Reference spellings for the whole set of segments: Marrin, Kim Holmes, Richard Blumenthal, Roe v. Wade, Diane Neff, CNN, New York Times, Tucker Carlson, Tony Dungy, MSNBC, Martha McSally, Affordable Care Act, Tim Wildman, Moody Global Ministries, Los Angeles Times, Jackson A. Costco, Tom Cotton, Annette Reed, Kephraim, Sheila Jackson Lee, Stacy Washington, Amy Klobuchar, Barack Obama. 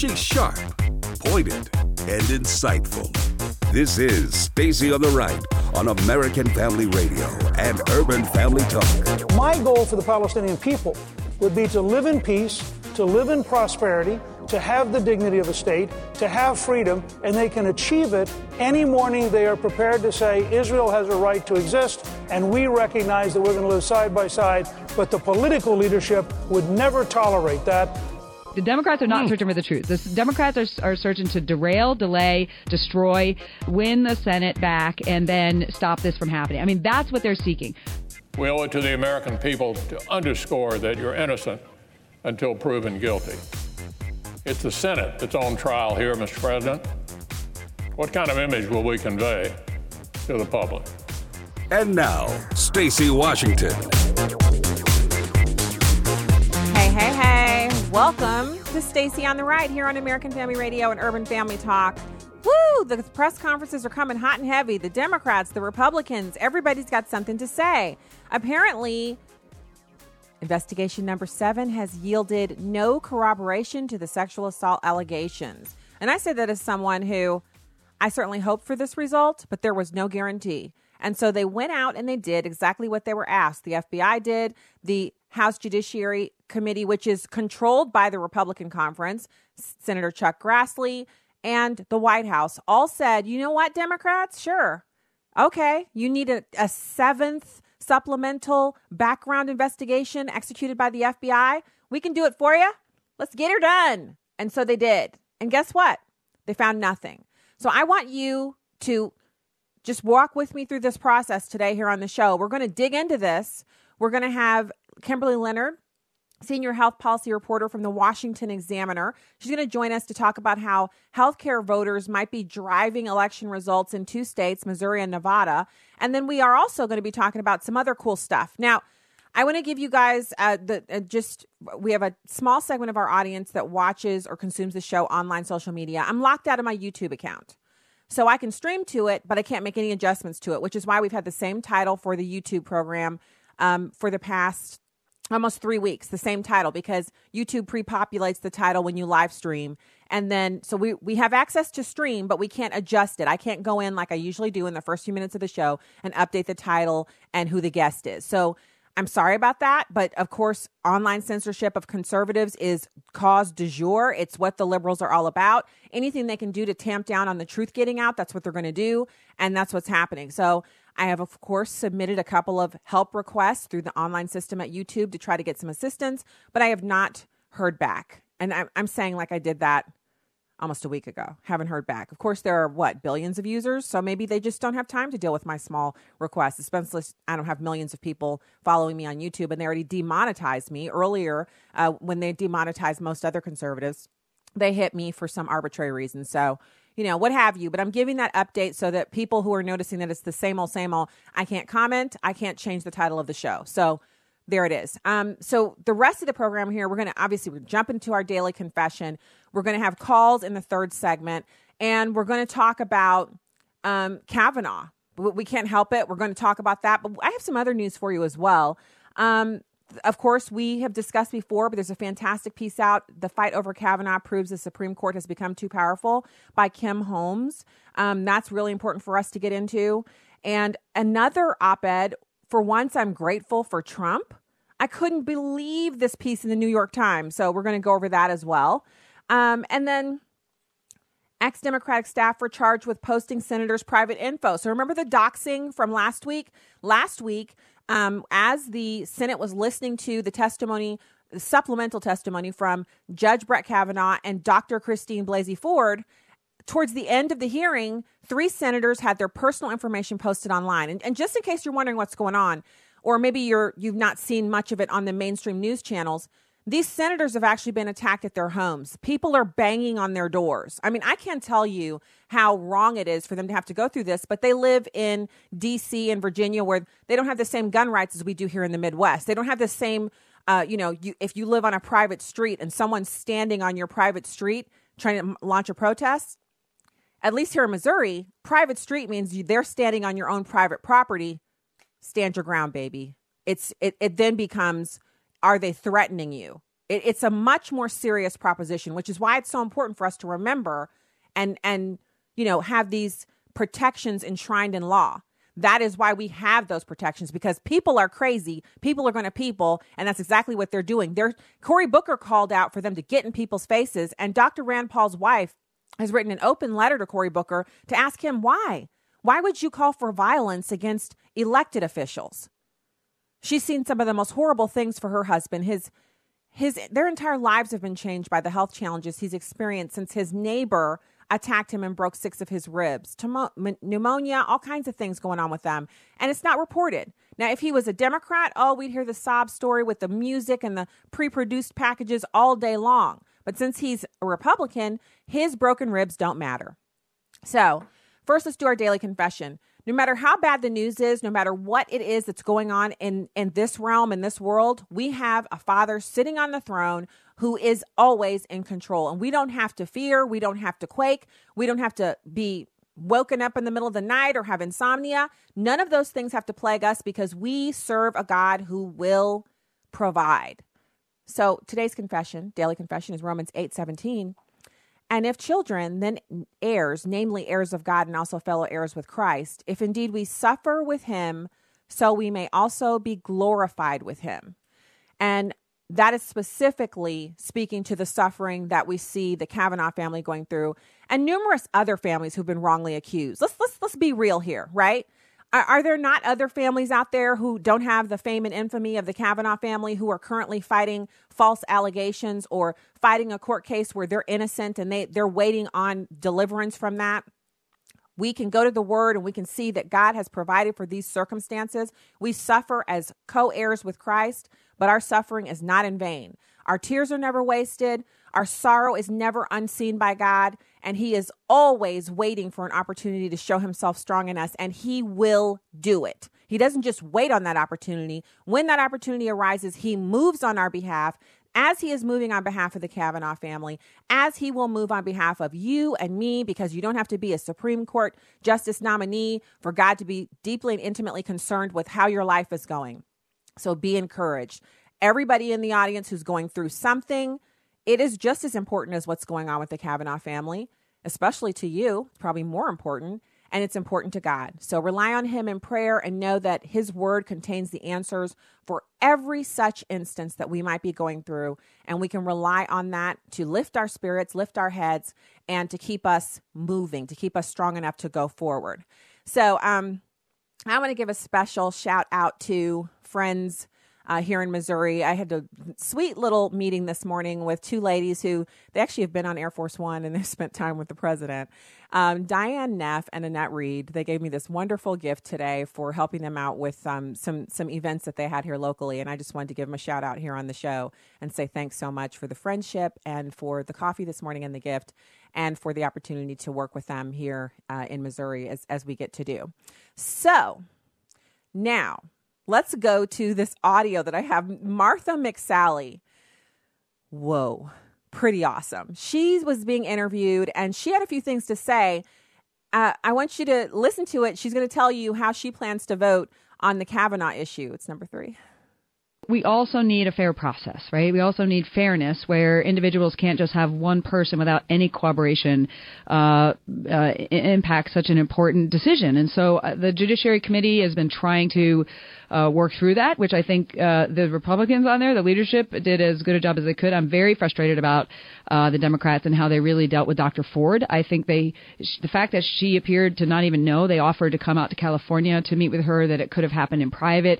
She's sharp, pointed, and insightful. This is Stacy on the Right on American Family Radio and Urban Family Talk. My goal for the Palestinian people would be to live in peace, to live in prosperity, to have the dignity of a state, to have freedom, and they can achieve it any morning they are prepared to say Israel has a right to exist, and we recognize that we're going to live side by side, but the political leadership would never tolerate that. The Democrats are not searching for the truth. The Democrats are searching to derail, delay, destroy, win the Senate back, and then stop this from happening. I mean, that's what they're seeking. We owe it to the American people to underscore that you're innocent until proven guilty. It's the Senate that's on trial here, Mr. President. What kind of image will we convey to the public? And now, Stacy Washington. Hey. Welcome to Stacy on the Right here on American Family Radio and Urban Family Talk. Woo! The press conferences are coming hot and heavy. The Democrats, the Republicans, everybody's got something to say. Apparently, investigation number 7 has yielded no corroboration to the sexual assault allegations. And I say that as someone who, I certainly hoped for this result, but there was no guarantee. And so they went out and they did exactly what they were asked. The FBI did, the House Judiciary Committee, which is controlled by the Republican Conference, Senator Chuck Grassley, and the White House all said, you know what, Democrats? Sure. Okay, you need a 7th supplemental background investigation executed by the FBI. We can do it for you. Let's get her done. And so they did. And guess what? They found nothing. So I want you to just walk with me through this process today here on the show. We're going to dig into this. We're going to have Kimberly Leonard, senior health policy reporter from the Washington Examiner. She's going to join us to talk about how healthcare voters might be driving election results in 2 states, Missouri and Nevada. And then we are also going to be talking about some other cool stuff. Now, I want to give you guys we have a small segment of our audience that watches or consumes the show online social media. I'm locked out of my YouTube account. So I can stream to it, but I can't make any adjustments to it, which is why we've had the same title for the YouTube program for the past almost 3 weeks, the same title, because YouTube pre-populates the title when you live stream. And then, so we have access to stream, but we can't adjust it. I can't go in like I usually do in the first few minutes of the show and update the title and who the guest is. So I'm sorry about that. But of course, online censorship of conservatives is cause du jour. It's what the liberals are all about. Anything they can do to tamp down on the truth getting out, that's what they're going to do. And that's what's happening. So I have, of course, submitted a couple of help requests through the online system at YouTube to try to get some assistance, but I have not heard back. And I'm saying like I did that almost a week ago. Haven't heard back. Of course, there are, billions of users, so maybe they just don't have time to deal with my small requests, especially I don't have millions of people following me on YouTube, and they already demonetized me earlier when they demonetized most other conservatives. They hit me for some arbitrary reason, so what have you. But I'm giving that update so that people who are noticing that it's the same old, I can't comment, I can't change the title of the show. So there it is. So the rest of the program here, we're going to jump into our daily confession. We're going to have calls in the third segment, and we're going to talk about Kavanaugh. We can't help it. We're going to talk about that. But I have some other news for you as well. Of course, we have discussed before, but there's a fantastic piece out. The Fight Over Kavanaugh Proves the Supreme Court Has Become Too Powerful by Kim Holmes. That's really important for us to get into. And another op-ed, for once, I'm grateful for Trump. I couldn't believe this piece in the New York Times. So we're going to go over that as well. And then ex-Democratic staff were charged with posting senators' private info. So remember the doxing from last week? Last week, as the Senate was listening to the testimony, the supplemental testimony from Judge Brett Kavanaugh and Dr. Christine Blasey Ford, towards the end of the hearing, 3 senators had their personal information posted online. And just in case you're wondering what's going on, or maybe you've not seen much of it on the mainstream news channels, these senators have actually been attacked at their homes. People are banging on their doors. I mean, I can't tell you how wrong it is for them to have to go through this, but they live in D.C. and Virginia where they don't have the same gun rights as we do here in the Midwest. They don't have the same, if you live on a private street and someone's standing on your private street trying to launch a protest, at least here in Missouri, private street means they're standing on your own private property. Stand your ground, baby. It then becomes, are they threatening you? It's a much more serious proposition, which is why it's so important for us to remember and you know, have these protections enshrined in law. That is why we have those protections, because people are crazy. People are going to people, and that's exactly what they're doing. Cory Booker called out for them to get in people's faces, and Dr. Rand Paul's wife has written an open letter to Cory Booker to ask him why. Why would you call for violence against elected officials? She's seen some of the most horrible things for her husband. Their entire lives have been changed by the health challenges he's experienced since his neighbor attacked him and broke 6 of his ribs, pneumonia, all kinds of things going on with them. And it's not reported. Now, if he was a Democrat, we'd hear the sob story with the music and the pre-produced packages all day long. But since he's a Republican, his broken ribs don't matter. So first, let's do our daily confession. No matter how bad the news is, no matter what it is that's going on in this realm, in this world, we have a Father sitting on the throne who is always in control. And we don't have to fear. We don't have to quake. We don't have to be woken up in the middle of the night or have insomnia. None of those things have to plague us because we serve a God who will provide. So today's confession, daily confession, is Romans 8:17. And if children, then heirs, namely heirs of God and also fellow heirs with Christ, if indeed we suffer with him, so we may also be glorified with him. And that is specifically speaking to the suffering that we see the Kavanaugh family going through and numerous other families who've been wrongly accused. Let's be real here, right? Are there not other families out there who don't have the fame and infamy of the Kavanaugh family who are currently fighting false allegations or fighting a court case where they're innocent and they're waiting on deliverance from that? We can go to the word and we can see that God has provided for these circumstances. We suffer as co-heirs with Christ, but our suffering is not in vain. Our tears are never wasted. Our sorrow is never unseen by God, and he is always waiting for an opportunity to show himself strong in us, and he will do it. He doesn't just wait on that opportunity. When that opportunity arises, he moves on our behalf, as he is moving on behalf of the Kavanaugh family, as he will move on behalf of you and me, because you don't have to be a Supreme Court justice nominee for God to be deeply and intimately concerned with how your life is going. So be encouraged. Everybody in the audience who's going through something, it is just as important as what's going on with the Kavanaugh family, especially to you. It's probably more important, and it's important to God. So rely on him in prayer and know that his word contains the answers for every such instance that we might be going through, and we can rely on that to lift our spirits, lift our heads, and to keep us moving, to keep us strong enough to go forward. So I want to give a special shout out to friends here in Missouri. I had a sweet little meeting this morning with 2 ladies who they actually have been on Air Force One and they've spent time with the president, Diane Neff and Annette Reed. They gave me this wonderful gift today for helping them out with some events that they had here locally. And I just wanted to give them a shout out here on the show and say thanks so much for the friendship and for the coffee this morning and the gift and for the opportunity to work with them here in Missouri as we get to do. So now, let's go to this audio that I have. Martha McSally. Whoa, pretty awesome. She was being interviewed and she had a few things to say. I want you to listen to it. She's going to tell you how she plans to vote on the Kavanaugh issue. It's number 3. We also need a fair process, right? We also need fairness where individuals can't just have one person without any cooperation impact such an important decision. And so the Judiciary Committee has been trying to work through that, which I think the Republicans on there, the leadership, did as good a job as they could. I'm very frustrated about the Democrats and how they really dealt with Dr. Ford. I think the fact that she appeared to not even know they offered to come out to California to meet with her, that it could have happened in private,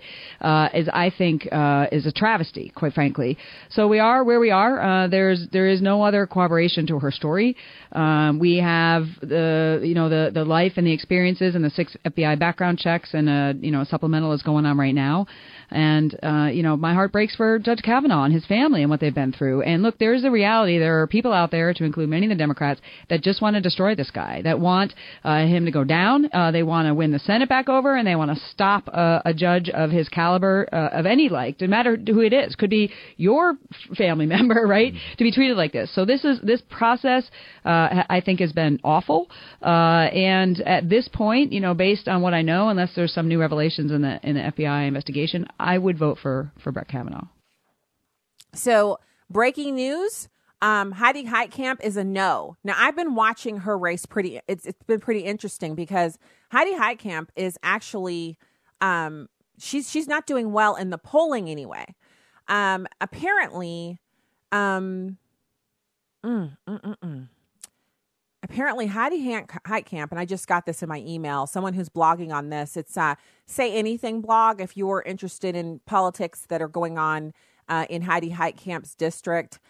is a travesty, quite frankly. So we are where we are. There is no other corroboration to her story. We have the life and the experiences and the 6 FBI background checks and a supplemental is going on right now. And my heart breaks for Judge Kavanaugh and his family and what they've been through. And look, there is the reality. There are people out there, to include many of the Democrats, that just want to destroy this guy, that want him to go down. They want to win the Senate back over, and they want to stop a judge of his caliber, of any like. Doesn't matter who it is. Could be your family member, right? Mm-hmm. To be treated like this. So this process, I think, has been awful. And at this point, based on what I know, unless there's some new revelations in the FBI investigation, I would vote for Brett Kavanaugh. So Breaking news. Heidi Heitkamp is a no. Now, I've been watching her race pretty. It's been pretty interesting because Heidi Heitkamp is actually she's not doing well in the polling anyway. Apparently Heidi Heitkamp, and I just got this in my email, someone who's blogging on this. It's Say Anything blog. If you're interested in politics that are going on in Heidi Heitkamp's district,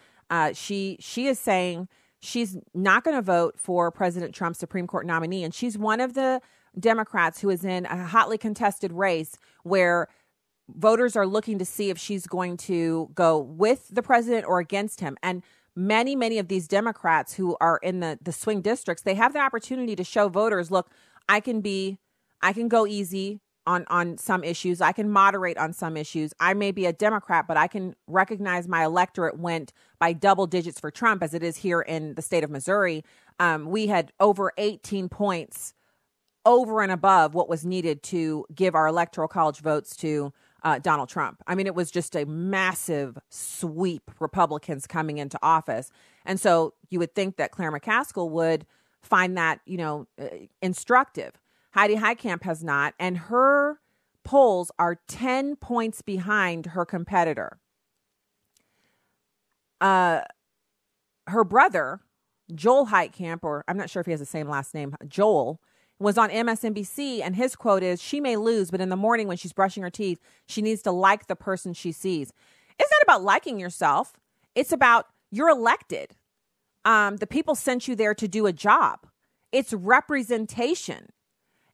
she is saying she's not going to vote for President Trump's Supreme Court nominee. And she's one of the Democrats who is in a hotly contested race where voters are looking to see if she's going to go with the president or against him. And many of these Democrats who are in the swing districts, they have the opportunity to show voters, look, I can go easy on some issues. I can moderate on some issues. I may be a Democrat, but I can recognize my electorate went by double digits for Trump, as it is here in the state of Missouri. We had over 18 points over and above what was needed to give our electoral college votes to Donald Trump. I mean, it was just a massive sweep, Republicans coming into office. And so you would think that Claire McCaskill would find that, instructive. Heidi Heitkamp has not, and her polls are 10 points behind her competitor. Her brother, Joel Heitkamp, or I'm not sure if he has the same last name, Joel, was on MSNBC, and his quote is, "She may lose, but in the morning when she's brushing her teeth, she needs to like the person she sees." It's not about liking yourself. It's about you're elected. The people sent you there to do a job. It's representation.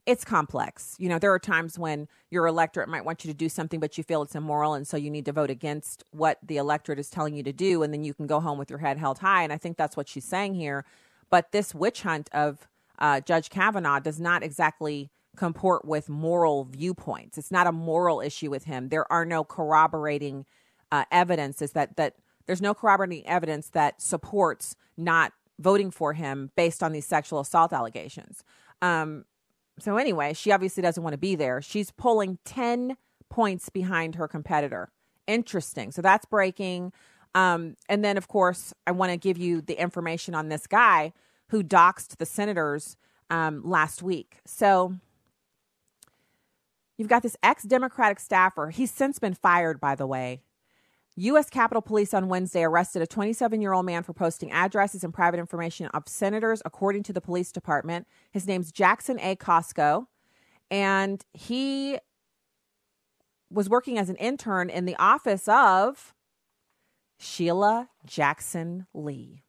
It's complex. There are times when your electorate might want you to do something, but you feel it's immoral, and so you need to vote against what the electorate is telling you to do, and then you can go home with your head held high. And I think that's what she's saying here. But this witch hunt of Judge Kavanaugh does not exactly comport with moral viewpoints. It's not a moral issue with him. There are no corroborating evidences that there's no corroborating evidence that supports not voting for him based on these sexual assault allegations. So anyway, she obviously doesn't want to be there. She's polling 10 points behind her competitor. Interesting. So that's breaking. And then, of course, I want to give you the information on this guy who doxed the senators last week. So you've got this ex-Democratic staffer. He's since been fired, by the way. U.S. Capitol Police on Wednesday arrested a 27-year-old man for posting addresses and private information of senators, according to the police department. His name's Jackson A. Costco, and he was working as an intern in the office of Sheila Jackson Lee.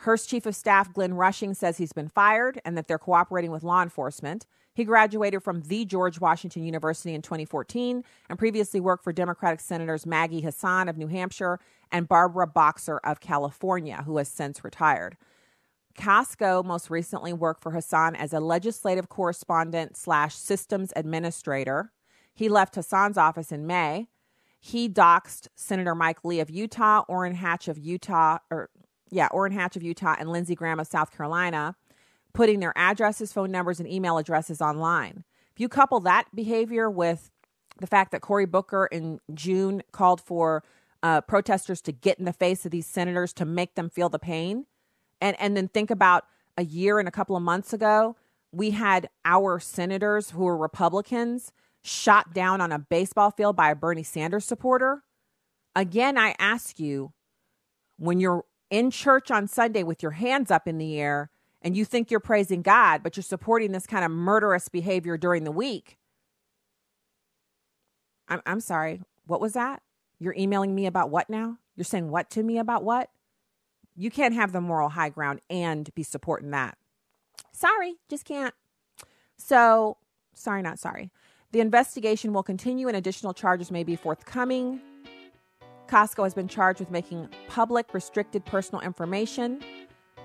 Hearst Chief of Staff Glenn Rushing says he's been fired and that they're cooperating with law enforcement. He graduated from the George Washington University in 2014 and previously worked for Democratic Senators Maggie Hassan of New Hampshire and Barbara Boxer of California, who has since retired. Costco most recently worked for Hassan as a legislative correspondent / systems administrator. He left Hassan's office in May. He doxed Senator Mike Lee of Utah, Orrin Hatch of Utah, and Lindsey Graham of South Carolina, putting their addresses, phone numbers, and email addresses online. If you couple that behavior with the fact that Cory Booker in June called for protesters to get in the face of these senators to make them feel the pain, and then think about a year and a couple of months ago, we had our senators who were Republicans shot down on a baseball field by a Bernie Sanders supporter. Again, I ask you, when you're in church on Sunday with your hands up in the air, and you think you're praising God, but you're supporting this kind of murderous behavior during the week. I'm sorry. What was that? You're emailing me about what now? You're saying what to me about what? You can't have the moral high ground and be supporting that. Sorry, just can't. So, sorry, not sorry. The investigation will continue and additional charges may be forthcoming. Costco has been charged with making public restricted personal information,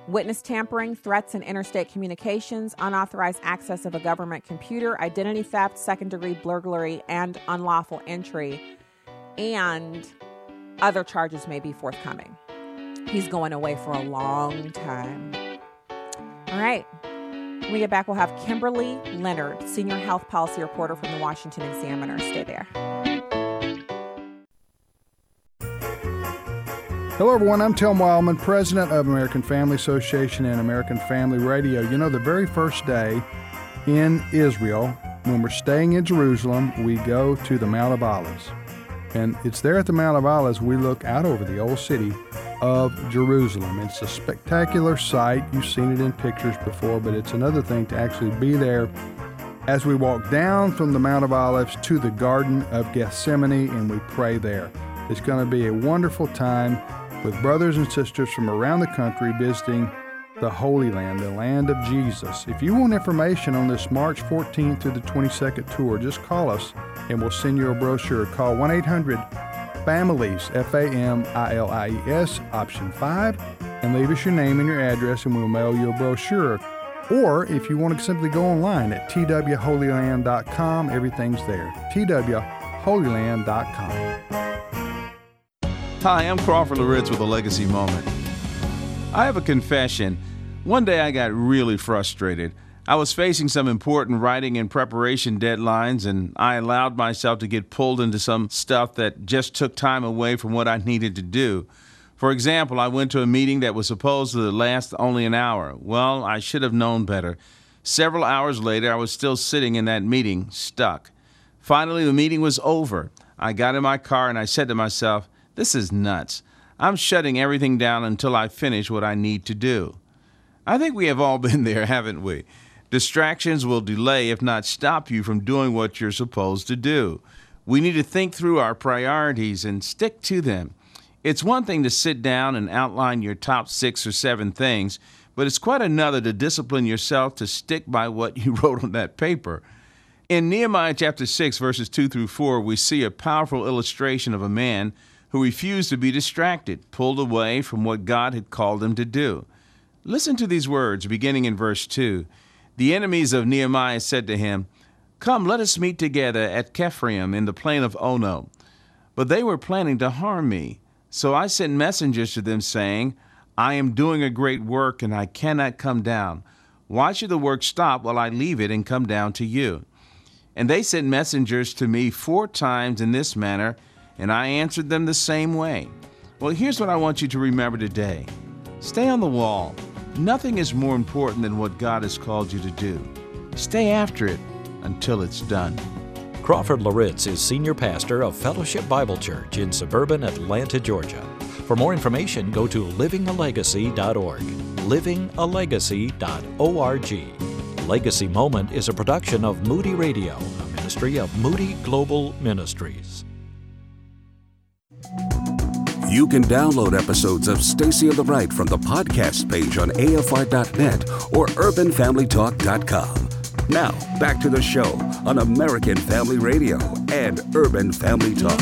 witness tampering, threats in interstate communications, unauthorized access of a government computer, identity theft, second-degree burglary, and unlawful entry, and other charges may be forthcoming. He's going away for a long time. All right. When we get back, we'll have Kimberly Leonard, senior health policy reporter from the Washington Examiner. Stay there. Hello, everyone. I'm Tim Wildman, president of American Family Association and American Family Radio. You know, the very first day in Israel, when we're staying in Jerusalem, we go to the Mount of Olives. And it's there at the Mount of Olives we look out over the old city of Jerusalem. It's a spectacular sight. You've seen it in pictures before, but it's another thing to actually be there as we walk down from the Mount of Olives to the Garden of Gethsemane, and we pray there. It's going to be a wonderful time with brothers and sisters from around the country visiting the Holy Land, the land of Jesus. If you want information on this March 14th through the 22nd tour, just call us and we'll send you a brochure. Call 1-800-FAMILIES, F-A-M-I-L-I-E-S, option 5, and leave us your name and your address and we'll mail you a brochure. Or if you want to simply go online at twholyland.com, everything's there, twholyland.com. Hi, I'm Crawford Loritz with a Legacy Moment. I have a confession. One day I got really frustrated. I was facing some important writing and preparation deadlines, and I allowed myself to get pulled into some stuff that just took time away from what I needed to do. For example, I went to a meeting that was supposed to last only an hour. Well, I should have known better. Several hours later, I was still sitting in that meeting, stuck. Finally, the meeting was over. I got in my car and I said to myself, "This is nuts. I'm shutting everything down until I finish what I need to do." I think we have all been there, haven't we? Distractions will delay, if not stop you from doing what you're supposed to do. We need to think through our priorities and stick to them. It's one thing to sit down and outline your top 6 or 7 things, but it's quite another to discipline yourself to stick by what you wrote on that paper. In Nehemiah chapter 6, verses 2-4, we see a powerful illustration of a man who refused to be distracted, pulled away from what God had called him to do. Listen to these words, beginning in verse 2. The enemies of Nehemiah said to him, "Come, let us meet together at Kephraim in the plain of Ono." But they were planning to harm me. So I sent messengers to them saying, "I am doing a great work and I cannot come down. Why should the work stop while I leave it and come down to you?" And they sent messengers to me 4 times in this manner, and I answered them the same way. Well, here's what I want you to remember today. Stay on the wall. Nothing is more important than what God has called you to do. Stay after it until it's done. Crawford Loritz is senior pastor of Fellowship Bible Church in suburban Atlanta, Georgia. For more information, go to livingalegacy.org, livingalegacy.org. Legacy Moment is a production of Moody Radio, a ministry of Moody Global Ministries. You can download episodes of Stacy on the Right from the podcast page on AFR.net or UrbanFamilyTalk.com. Now, back to the show on American Family Radio and Urban Family Talk.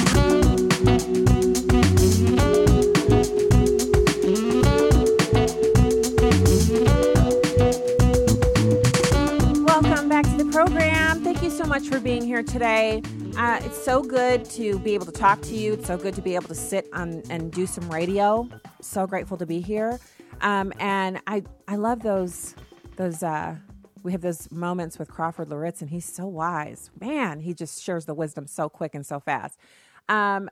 Welcome back to the program. Thank you so much for being here today. It's so good to be able to talk to you. It's so good to be able to sit and do some radio. So grateful to be here. And I love those. We have those moments with Crawford Loritz, and he's so wise. Man, he just shares the wisdom so quick and so fast.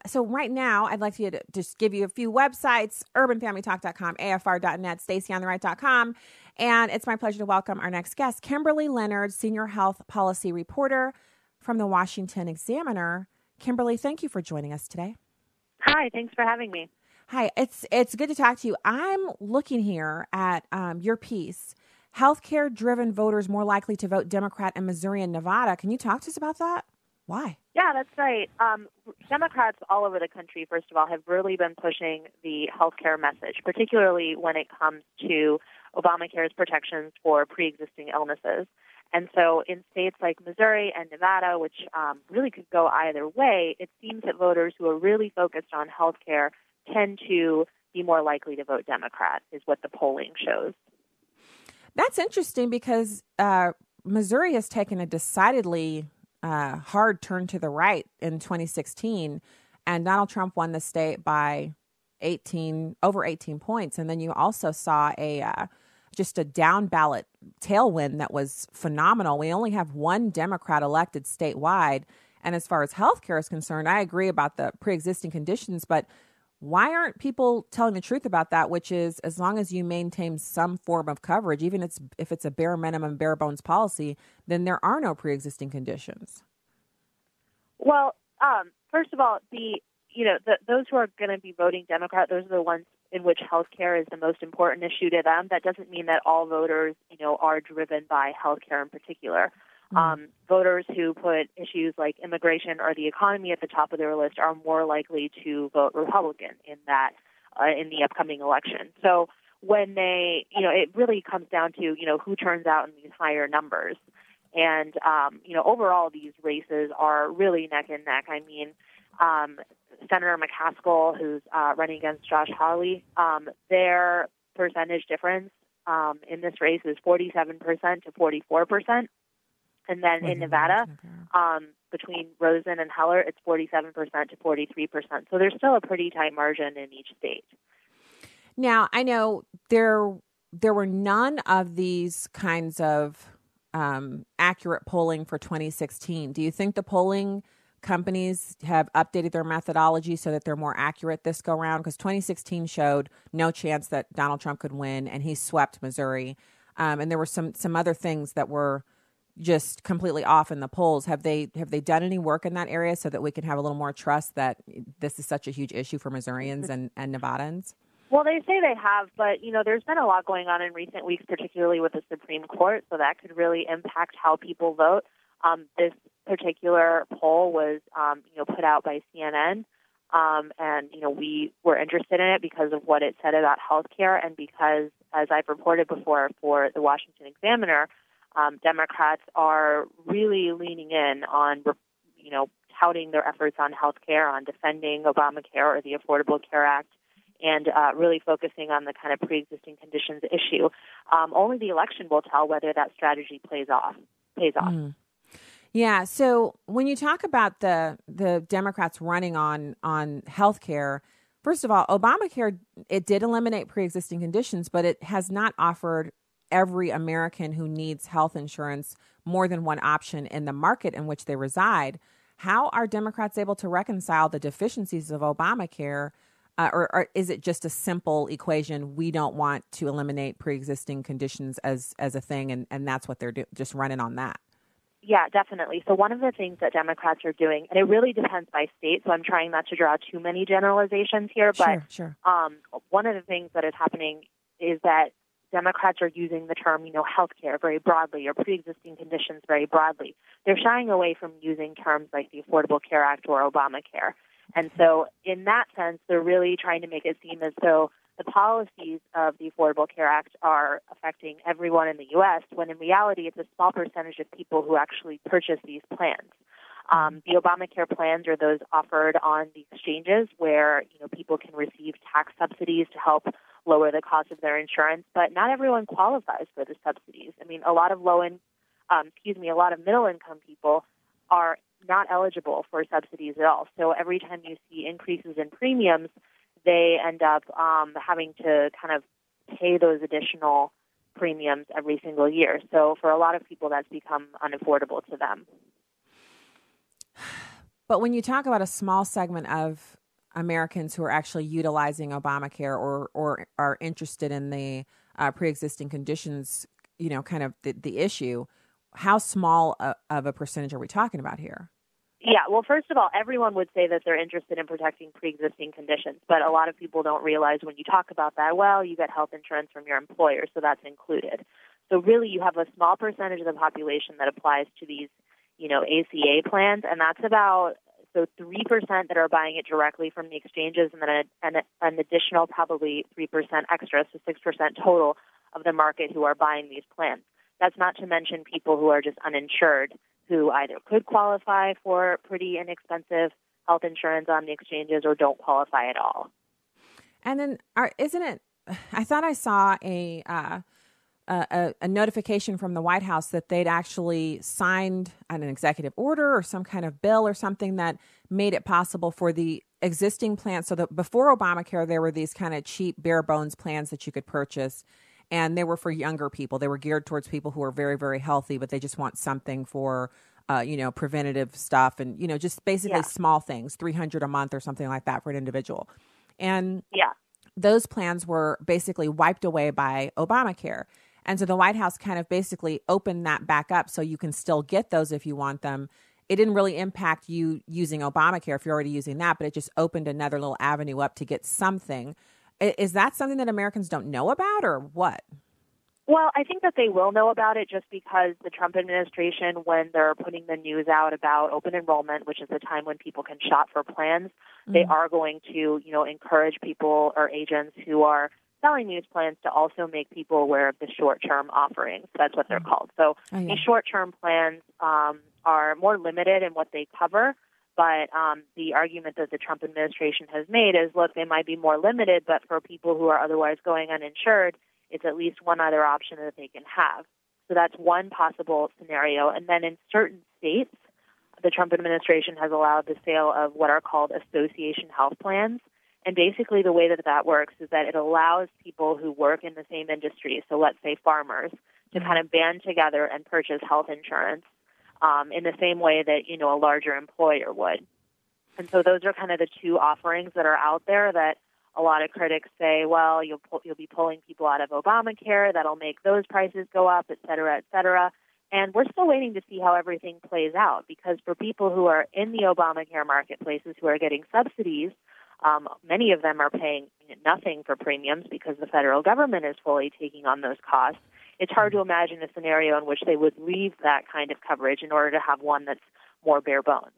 So right now, I'd like to just give you a few websites, urbanfamilytalk.com, afr.net, stacyontheright.com. And it's my pleasure to welcome our next guest, Kimberly Leonard, senior health policy reporter from the Washington Examiner. Kimberly, thank you for joining us today. Hi, thanks for having me. Hi, it's good to talk to you. I'm looking here at your piece, Healthcare-Driven Voters More Likely to Vote Democrat in Missouri and Nevada. Can you talk to us about that? Why? Yeah, that's right. Democrats all over the country, first of all, have really been pushing the healthcare message, particularly when it comes to Obamacare's protections for pre-existing illnesses. And so in states like Missouri and Nevada, which really could go either way, it seems that voters who are really focused on health care tend to be more likely to vote Democrat, is what the polling shows. That's interesting because Missouri has taken a decidedly hard turn to the right in 2016, and Donald Trump won the state by over 18 points. And then you also saw just a down ballot tailwind that was phenomenal. We only have one Democrat elected statewide. And as far as healthcare is concerned, I agree about the pre-existing conditions, but Why aren't people telling the truth about that, which is as long as you maintain some form of coverage, even if it's a bare minimum, bare bones policy, then there are no pre-existing conditions? Well, first of all, those who are going to be voting Democrat, those are the ones in which health care is the most important issue to them. That doesn't mean that all voters, are driven by health care in particular. Voters who put issues like immigration or the economy at the top of their list are more likely to vote Republican in the upcoming election. So when they, it really comes down to, who turns out in these higher numbers. And, overall, these races are really neck and neck. I mean, Senator McCaskill, who's running against Josh Hawley, their percentage difference in this race is 47% to 44%. And then in Nevada, between Rosen and Heller, it's 47% to 43%. So there's still a pretty tight margin in each state. Now, I know there were none of these kinds of accurate polling for 2016. Do you think the polling companies have updated their methodology so that they're more accurate this go round? Because 2016 showed no chance that Donald Trump could win, and he swept Missouri. And there were some other things that were just completely off in the polls. Have they done any work in that area so that we can have a little more trust that this is such a huge issue for Missourians and Nevadans? Well, they say they have, but, there's been a lot going on in recent weeks, particularly with the Supreme Court, so that could really impact how people vote. This particular poll was, put out by CNN, and, we were interested in it because of what it said about health care and because, as I've reported before for the Washington Examiner, Democrats are really leaning in on, touting their efforts on health care, on defending Obamacare or the Affordable Care Act, and really focusing on the kind of pre-existing conditions issue. Only the election will tell whether that strategy pays off. Mm. Yeah. So when you talk about the Democrats running on health care, first of all, Obamacare, it did eliminate pre-existing conditions, but it has not offered every American who needs health insurance more than one option in the market in which they reside. How are Democrats able to reconcile the deficiencies of Obamacare? Or is it just a simple equation? We don't want to eliminate pre-existing conditions as a thing, and that's what they're just running on that. Yeah, definitely. So one of the things that Democrats are doing, and it really depends by state, so I'm trying not to draw too many generalizations here, but sure. One of the things that is happening is that Democrats are using the term, healthcare very broadly or pre-existing conditions very broadly. They're shying away from using terms like the Affordable Care Act or Obamacare. And so in that sense, they're really trying to make it seem as though the policies of the Affordable Care Act are affecting everyone in the U.S., when in reality, it's a small percentage of people who actually purchase these plans. The Obamacare plans are those offered on the exchanges where, people can receive tax subsidies to help lower the cost of their insurance, but not everyone qualifies for the subsidies. I mean, a lot of middle-income people are not eligible for subsidies at all. So every time you see increases in premiums, they end up having to kind of pay those additional premiums every single year. So for a lot of people, that's become unaffordable to them. But when you talk about a small segment of Americans who are actually utilizing Obamacare or are interested in the pre-existing conditions, kind of the issue, how small of a percentage are we talking about here? Yeah, well, first of all, everyone would say that they're interested in protecting pre-existing conditions, but a lot of people don't realize when you talk about that, well, you get health insurance from your employer, so that's included. So really you have a small percentage of the population that applies to these, ACA plans, and that's about 3% that are buying it directly from the exchanges, and then an additional probably 3% extra, so 6% total of the market who are buying these plans. That's not to mention people who are just uninsured, who either could qualify for pretty inexpensive health insurance on the exchanges or don't qualify at all. And then, I thought I saw a notification from the White House that they'd actually signed an executive order or some kind of bill or something that made it possible for the existing plans. So that before Obamacare, there were these kind of cheap, bare bones plans that you could purchase. And they were for younger people. They were geared towards people who are very, very healthy, but they just want something for, preventative stuff and, just basically small things, $300 a month or something like that for an individual. And those plans were basically wiped away by Obamacare. And so the White House kind of basically opened that back up so you can still get those if you want them. It didn't really impact you using Obamacare if you're already using that, but it just opened another little avenue up to get something. Is that something that Americans don't know about or what? Well, I think that they will know about it just because the Trump administration, when they're putting the news out about open enrollment, which is the time when people can shop for plans, they are going to, you know, encourage people or agents who are selling these plans to also make people aware of the short-term offerings. That's what they're called. So these short-term plans are more limited in what they cover. But the argument that the Trump administration has made is, look, they might be more limited, but for people who are otherwise going uninsured, it's at least one other option that they can have. So that's one possible scenario. And then in certain states, the Trump administration has allowed the sale of what are called association health plans. And basically the way that that works is that it allows people who work in the same industry, so let's say farmers, to kind of band together and purchase health insurance in the same way that, you know, a larger employer would. And so those are kind of the two offerings that are out there that a lot of critics say, well, you'll be pulling people out of Obamacare. That'll make those prices go up, et cetera, et cetera. And we're still waiting to see how everything plays out, because for people who are in the Obamacare marketplaces who are getting subsidies, many of them are paying nothing for premiums because the federal government is fully taking on those costs. It's hard to imagine a scenario in which they would leave that kind of coverage in order to have one that's more bare bones.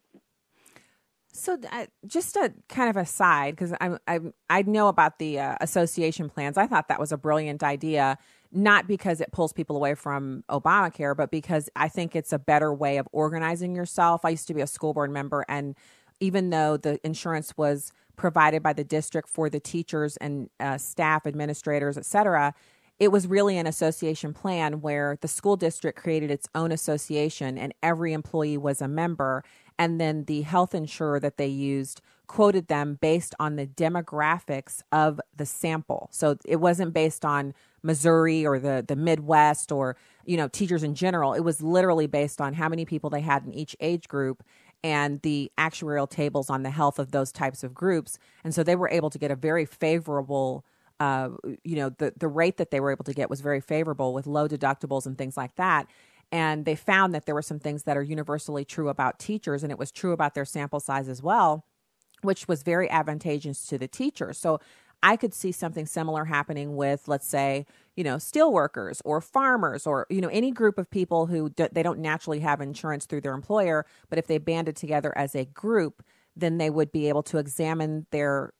So just a kind of aside, because I know about the association plans. I thought that was a brilliant idea, not because it pulls people away from Obamacare, but because I think it's a better way of organizing yourself. I used to be a school board member, and even though the insurance was provided by the district for the teachers and staff, administrators, et cetera, it was really an association plan where the school district created its own association and every employee was a member. And then the health insurer that they used quoted them based on the demographics of the sample. So it wasn't based on Missouri or the Midwest or, you know, teachers in general. It was literally based on how many people they had in each age group and the actuarial tables on the health of those types of groups. And so they were able to get a very favorable, the rate that they were able to get was very favorable with low deductibles and things like that. And they found that there were some things that are universally true about teachers, and it was true about their sample size as well, which was very advantageous to the teachers. So I could see something similar happening with, let's say, you know, steel workers or farmers or, you know, any group of people who they don't naturally have insurance through their employer, but if they banded together as a group, then they would be able to examine their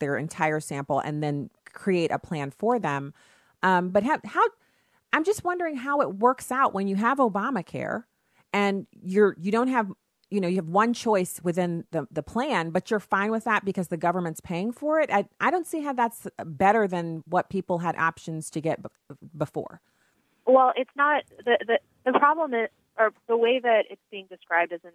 entire sample and then create a plan for them. I'm just wondering how it works out when you have Obamacare and you have one choice within the plan, but you're fine with that because the government's paying for it. I don't see how that's better than what people had options to get before. Well, it's not the problem is, or the way that it's being described isn't.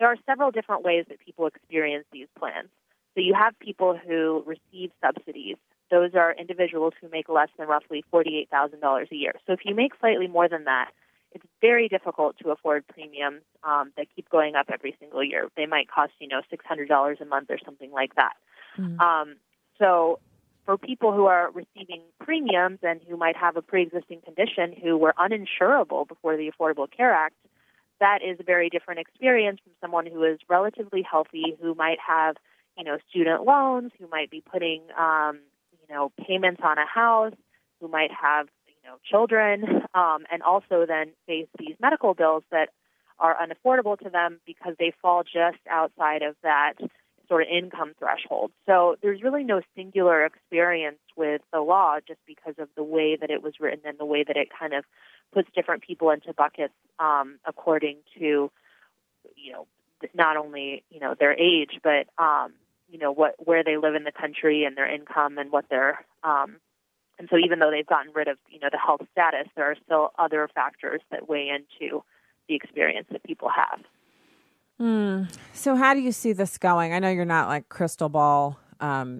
There are several different ways that people experience these plans. So you have people who receive subsidies. Those are individuals who make less than roughly $48,000 a year. So if you make slightly more than that, it's very difficult to afford premiums that keep going up every single year. They might cost, $600 a month or something like that. Mm-hmm. So for people who are receiving premiums and who might have a pre-existing condition who were uninsurable before the Affordable Care Act, that is a very different experience from someone who is relatively healthy, who might have, student loans, who might be putting payments on a house, who might have, children, and also then face these medical bills that are unaffordable to them because they fall just outside of that sort of income threshold. So there's really no singular experience with the law just because of the way that it was written and the way that it kind of puts different people into buckets according to, not only, their age, but where they live in the country and their income and what their and so even though they've gotten rid of the health status, there are still other factors that weigh into the experience that people have. So how do you see this going? I know you're not like crystal ball,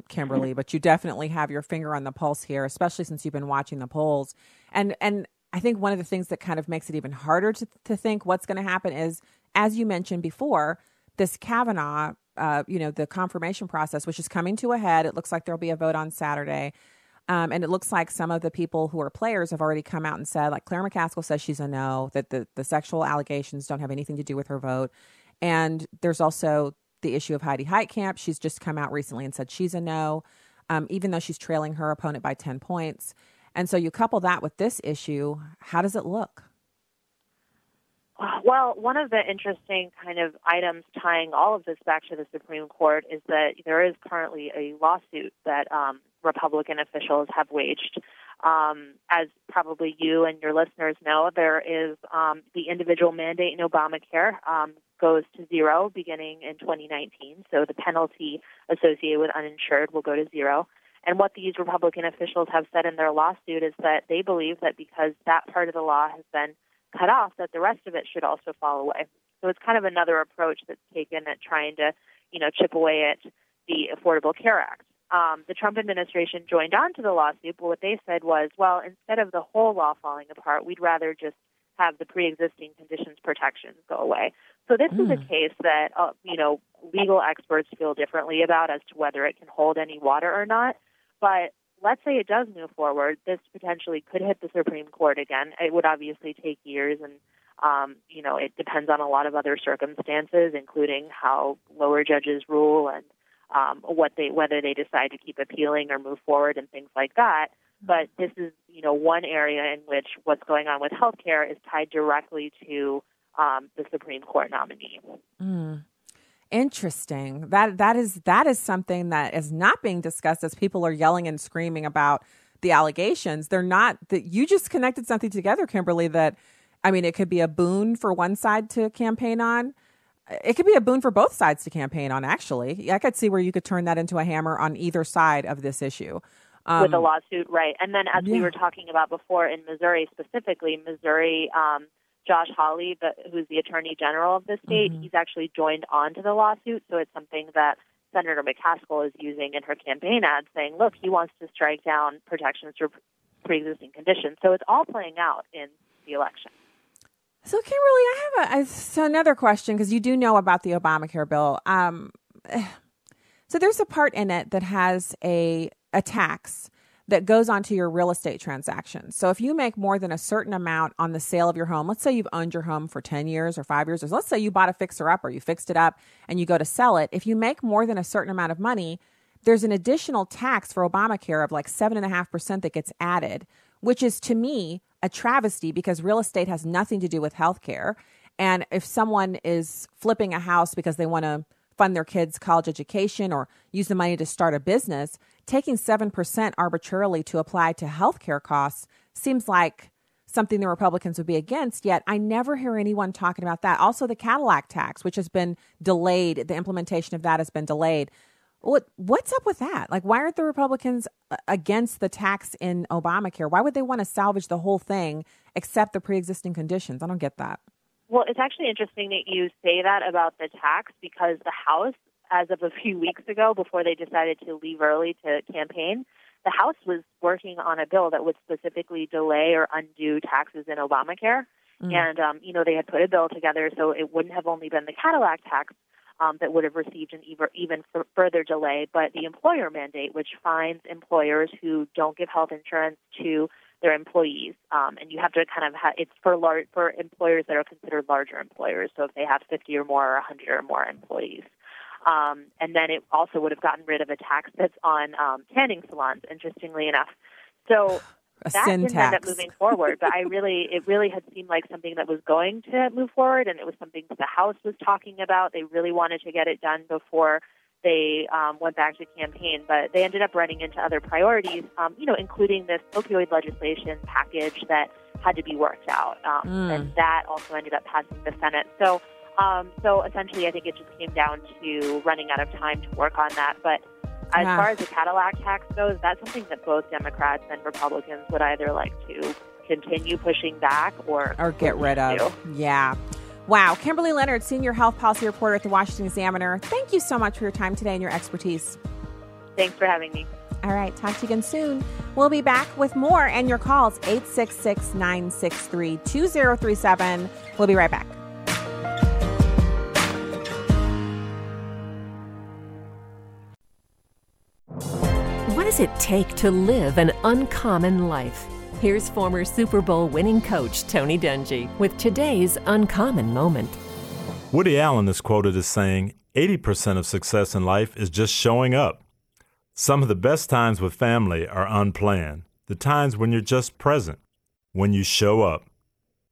Kimberly, but you definitely have your finger on the pulse here, especially since you've been watching the polls. And I think one of the things that kind of makes it even harder to think what's going to happen is, as you mentioned before, this Kavanaugh the confirmation process, which is coming to a head. It looks like there'll be a vote on Saturday. And it looks like some of the people who are players have already come out and said, like Claire McCaskill says she's a no, that the sexual allegations don't have anything to do with her vote. And there's also the issue of Heidi Heitkamp. She's just come out recently and said she's a no, even though she's trailing her opponent by 10 points. And so you couple that with this issue, how does it look? Well, one of the interesting kind of items tying all of this back to the Supreme Court is that there is currently a lawsuit that Republican officials have waged. As probably you and your listeners know, there is the individual mandate in Obamacare goes to zero beginning in 2019. So the penalty associated with uninsured will go to zero. And what these Republican officials have said in their lawsuit is that they believe that because that part of the law has been cut off, that the rest of it should also fall away. So it's kind of another approach that's taken at trying to, chip away at the Affordable Care Act. The Trump administration joined on to the lawsuit, but what they said was, well, instead of the whole law falling apart, we'd rather just have the pre-existing conditions protections go away. So this is a case that, legal experts feel differently about as to whether it can hold any water or not. But let's say it does move forward, this potentially could hit the Supreme Court again. It would obviously take years, and, it depends on a lot of other circumstances, including how lower judges rule and whether they decide to keep appealing or move forward and things like that. But this is, one area in which what's going on with healthcare is tied directly to the Supreme Court nominee. Mm. Interesting. That is something that is not being discussed as people are yelling and screaming about the allegations. They're not that you just connected something together, Kimberly, that it could be a boon for one side to campaign on. It could be a boon for both sides to campaign on, actually. I could see where you could turn that into a hammer on either side of this issue. With a lawsuit, right. And then as we were talking about before in Missouri specifically, Josh Hawley, who's the attorney general of the state, he's actually joined on to the lawsuit. So it's something that Senator McCaskill is using in her campaign ad, saying, look, he wants to strike down protections for pre-existing conditions. So it's all playing out in the election. So Kimberly, I have another question, because you do know about the Obamacare bill. So there's a part in it that has a tax that goes onto your real estate transactions. So if you make more than a certain amount on the sale of your home, let's say you've owned your home for 10 years or 5 years, or let's say you bought a fixer-upper, you fixed it up and you go to sell it. If you make more than a certain amount of money, there's an additional tax for Obamacare of like 7.5% that gets added, which is to me a travesty because real estate has nothing to do with healthcare. And if someone is flipping a house because they want to fund their kids' college education or use the money to start a business, taking 7% arbitrarily to apply to healthcare costs seems like something the Republicans would be against, yet I never hear anyone talking about that. Also, the Cadillac tax, which has been delayed, the implementation of that has been delayed. What's up with that? Like, why aren't the Republicans against the tax in Obamacare? Why would they want to salvage the whole thing except the pre-existing conditions? I don't get that. Well, it's actually interesting that you say that about the tax, because the House, as of a few weeks ago, before they decided to leave early to campaign, the House was working on a bill that would specifically delay or undo taxes in Obamacare. Mm-hmm. And, they had put a bill together, so it wouldn't have only been the Cadillac tax that would have received an even further delay, but the employer mandate, which fines employers who don't give health insurance to their employees. And you have to kind of it's for employers that are considered larger employers, so if they have 50 or more or 100 or more employees. And then it also would have gotten rid of a tax that's on tanning salons, interestingly enough. So that didn't end up moving forward, but it really had seemed like something that was going to move forward, and it was something that the House was talking about. They really wanted to get it done before they went back to campaign, but they ended up running into other priorities, including this opioid legislation package that had to be worked out. And that also ended up passing the Senate. So essentially, I think it just came down to running out of time to work on that. But as far as the Cadillac tax goes, that's something that both Democrats and Republicans would either like to continue pushing back or get rid of. Yeah. Wow. Kimberly Leonard, Senior Health Policy Reporter at the Washington Examiner. Thank you so much for your time today and your expertise. Thanks for having me. All right. Talk to you again soon. We'll be back with more and your calls, 866-963-2037. We'll be right back. does it take to live an uncommon life? Here's former Super Bowl winning coach Tony Dungy with today's uncommon moment. Woody Allen is quoted as saying, 80% of success in life is just showing up. Some of the best times with family are unplanned, the times when you're just present, when you show up.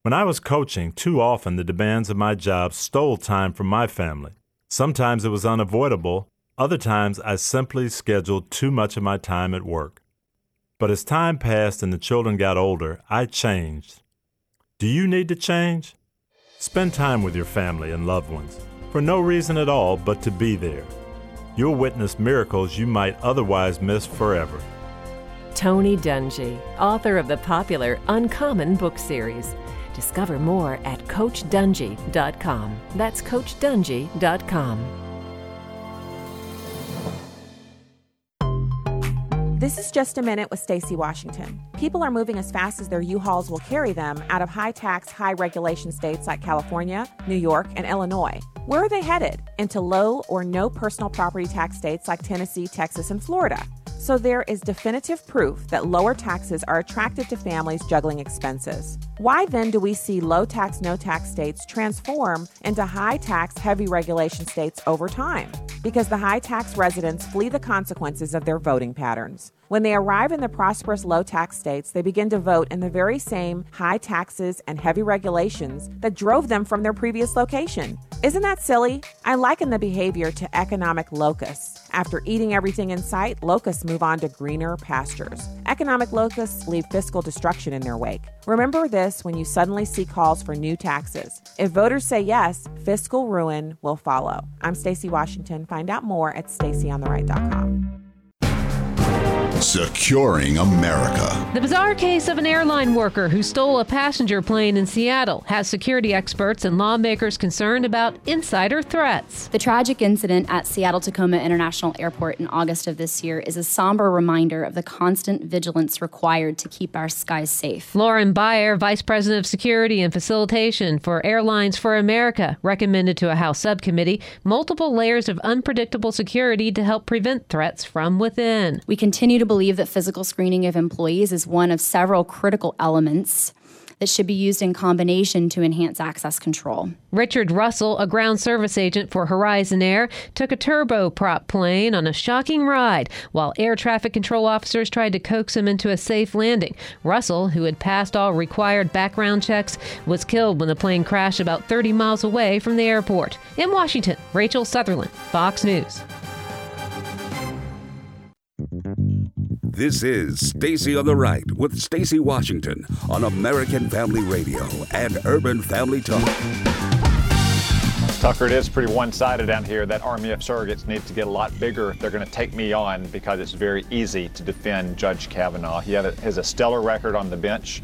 When I was coaching, too often the demands of my job stole time from my family. Sometimes it was unavoidable. Other times I simply scheduled too much of my time at work. But as time passed and the children got older, I changed. Do you need to change? Spend time with your family and loved ones for no reason at all but to be there. You'll witness miracles you might otherwise miss forever. Tony Dungy, author of the popular Uncommon book series. Discover more at CoachDungy.com. That's CoachDungy.com. This is Just a Minute with Stacy Washington. People are moving as fast as their U-Hauls will carry them out of high-tax, high-regulation states like California, New York, and Illinois. Where are they headed? Into low or no personal property tax states like Tennessee, Texas, and Florida. So there is definitive proof that lower taxes are attractive to families juggling expenses. Why then do we see low-tax, no-tax states transform into high-tax, heavy-regulation states over time? Because the high-tax residents flee the consequences of their voting patterns. When they arrive in the prosperous low-tax states, they begin to vote in the very same high taxes and heavy regulations that drove them from their previous location. Isn't that silly? I liken the behavior to economic locusts. After eating everything in sight, locusts move on to greener pastures. Economic locusts leave fiscal destruction in their wake. Remember this when you suddenly see calls for new taxes. If voters say yes, fiscal ruin will follow. I'm Stacy Washington. Find out more at stacyontheright.com. Securing America. The bizarre case of an airline worker who stole a passenger plane in Seattle has security experts and lawmakers concerned about insider threats. The tragic incident at Seattle-Tacoma International Airport in August of this year is a somber reminder of the constant vigilance required to keep our skies safe. Lauren Beyer, Vice President of Security and Facilitation for Airlines for America, recommended to a House subcommittee multiple layers of unpredictable security to help prevent threats from within. We continue to believe that physical screening of employees is one of several critical elements that should be used in combination to enhance access control. Richard Russell, a ground service agent for Horizon Air, took a turboprop plane on a shocking ride while air traffic control officers tried to coax him into a safe landing. Russell, who had passed all required background checks, was killed when the plane crashed about 30 miles away from the airport. In Washington, Rachel Sutherland, Fox News. This is Stacy on the Right with Stacy Washington on American Family Radio and Urban Family Talk. Tucker, it is pretty one-sided down here. That army of surrogates needs to get a lot bigger if they're going to take me on, because it's very easy to defend Judge Kavanaugh. He has a stellar record on the bench.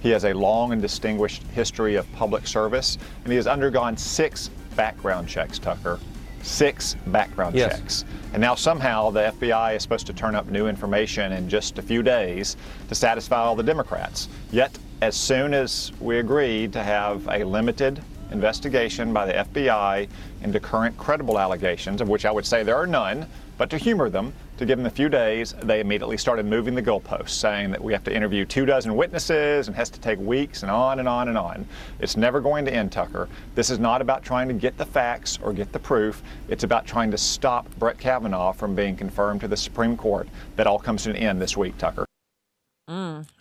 He has a long and distinguished history of public service, and he has undergone 6 background checks, Tucker. 6 background checks. And now somehow the FBI is supposed to turn up new information in just a few days to satisfy all the Democrats. Yet, as soon as we agreed to have a limited investigation by the FBI into current credible allegations, of which I would say there are none, but to humor them, to give them a few days, they immediately started moving the goalposts, saying that we have to interview 24 witnesses and has to take weeks and on and on and on. It's never going to end, Tucker. This is not about trying to get the facts or get the proof. It's about trying to stop Brett Kavanaugh from being confirmed to the Supreme Court. That all comes to an end this week, Tucker.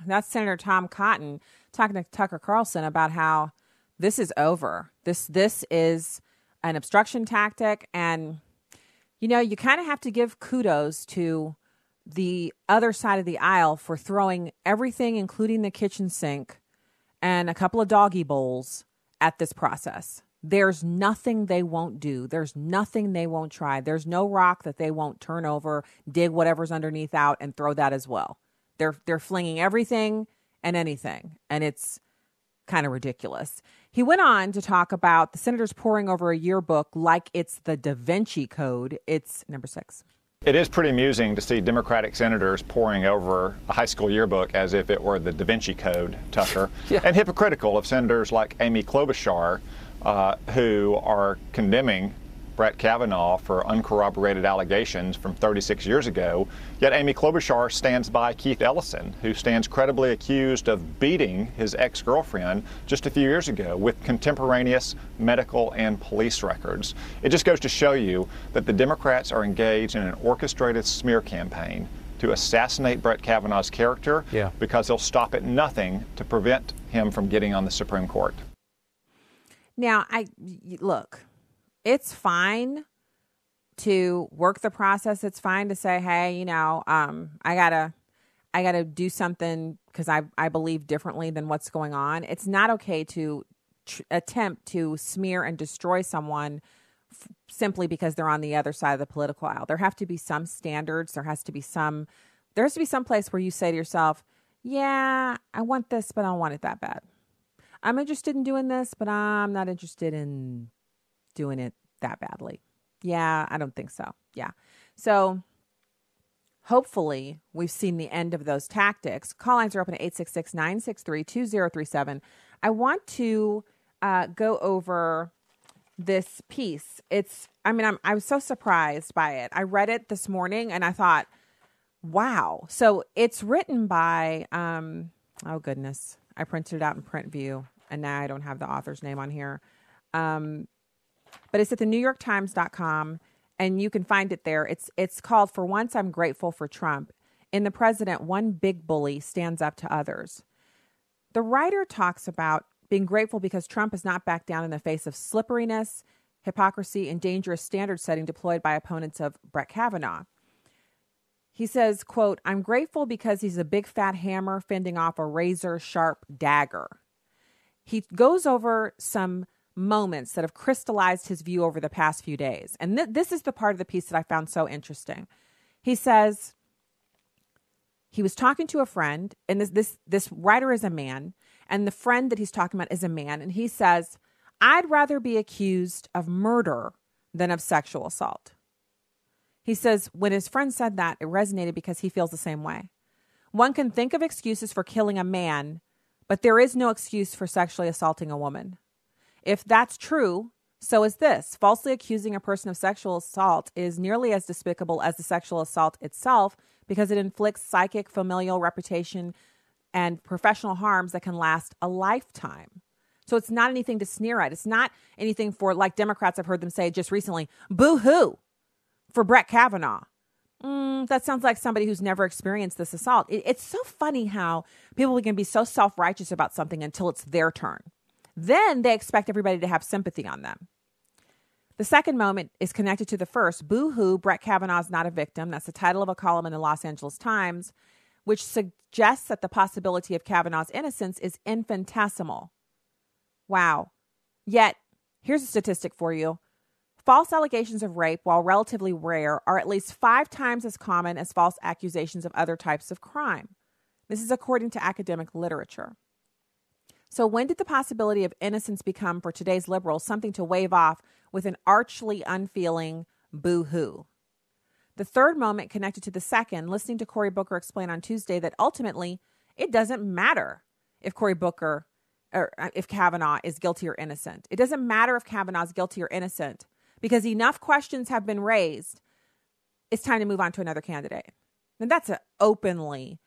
That's Senator Tom Cotton talking to Tucker Carlson about how this is over. This is an obstruction tactic, and you know, you kind of have to give kudos to the other side of the aisle for throwing everything, including the kitchen sink and a couple of doggy bowls, at this process. There's nothing they won't do. There's nothing they won't try. There's no rock that they won't turn over, dig whatever's underneath out, and throw that as well. They're flinging everything and anything, and it's kind of ridiculous. He went on to talk about the senators poring over a yearbook like it's the Da Vinci Code. It's number 6. It is pretty amusing to see Democratic senators poring over a high school yearbook as if it were the Da Vinci Code, Tucker, and hypocritical of senators like Amy Klobuchar, who are condemning Brett Kavanaugh for uncorroborated allegations from 36 years ago, yet Amy Klobuchar stands by Keith Ellison, who stands credibly accused of beating his ex-girlfriend just a few years ago with contemporaneous medical and police records. It just goes to show you that the Democrats are engaged in an orchestrated smear campaign to assassinate Brett Kavanaugh's character, because they'll stop at nothing to prevent him from getting on the Supreme Court. Now, look, it's fine to work the process. It's fine to say, hey, you know, I gotta do something because I believe differently than what's going on. It's not okay to attempt to smear and destroy someone simply because they're on the other side of the political aisle. There have to be some standards. There has to be some place where you say to yourself, yeah, I want this, but I don't want it that bad. I'm interested in doing this, but I'm not interested in doing it that badly. Yeah, I don't think so. Yeah. So hopefully we've seen the end of those tactics. Call lines are open at 866-963-2037. I want to go over this piece. I was so surprised by it. I read it this morning and I thought, wow. So it's written by, oh goodness, I printed it out in print view and now I don't have the author's name on here. But it's at the NewYorkTimes.com and you can find it there. It's called "For Once I'm Grateful for Trump. In the President, One Big Bully Stands Up to Others." The writer talks about being grateful because Trump has not backed down in the face of slipperiness, hypocrisy, and dangerous standard setting deployed by opponents of Brett Kavanaugh. He says, quote, "I'm grateful because he's a big fat hammer fending off a razor sharp dagger." He goes over some moments that have crystallized his view over the past few days. And this is the part of the piece that I found so interesting. He says he was talking to a friend, and this writer is a man, and the friend that he's talking about is a man. And he says, "I'd rather be accused of murder than of sexual assault." He says when his friend said that, it resonated because he feels the same way. One can think of excuses for killing a man, but there is no excuse for sexually assaulting a woman. If that's true, so is this. Falsely accusing a person of sexual assault is nearly as despicable as the sexual assault itself because it inflicts psychic, familial, reputation, and professional harms that can last a lifetime. So it's not anything to sneer at. It's not anything for, like Democrats have heard them say just recently, boo-hoo for Brett Kavanaugh. That sounds like somebody who's never experienced this assault. It's so funny how people can be so self-righteous about something until it's their turn. Then they expect everybody to have sympathy on them. The second moment is connected to the first. Boo-hoo, Brett Kavanaugh's not a victim. That's the title of a column in the Los Angeles Times, which suggests that the possibility of Kavanaugh's innocence is infinitesimal. Wow. Yet, here's a statistic for you. False allegations of rape, while relatively rare, are at least 5 times as common as false accusations of other types of crime. This is according to academic literature. So when did the possibility of innocence become, for today's liberals, something to wave off with an archly unfeeling boo-hoo? The third moment connected to the second, listening to Cory Booker explain on Tuesday that ultimately it doesn't matter if Cory Booker or if Kavanaugh is guilty or innocent. It doesn't matter if Kavanaugh's guilty or innocent because enough questions have been raised. It's time to move on to another candidate. And that's an openly,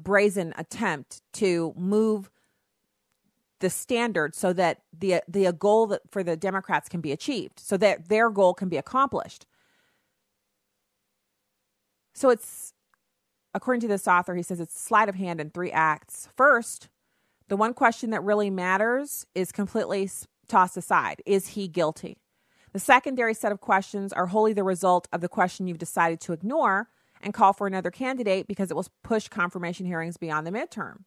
brazen attempt to move the standard so that the goal that for the Democrats can be achieved, so that their goal can be accomplished. So it's, according to this author, he says it's sleight of hand in 3 acts. First, the one question that really matters is completely tossed aside. Is he guilty? The secondary set of questions are wholly the result of the question you've decided to ignore and call for another candidate because it will push confirmation hearings beyond the midterm.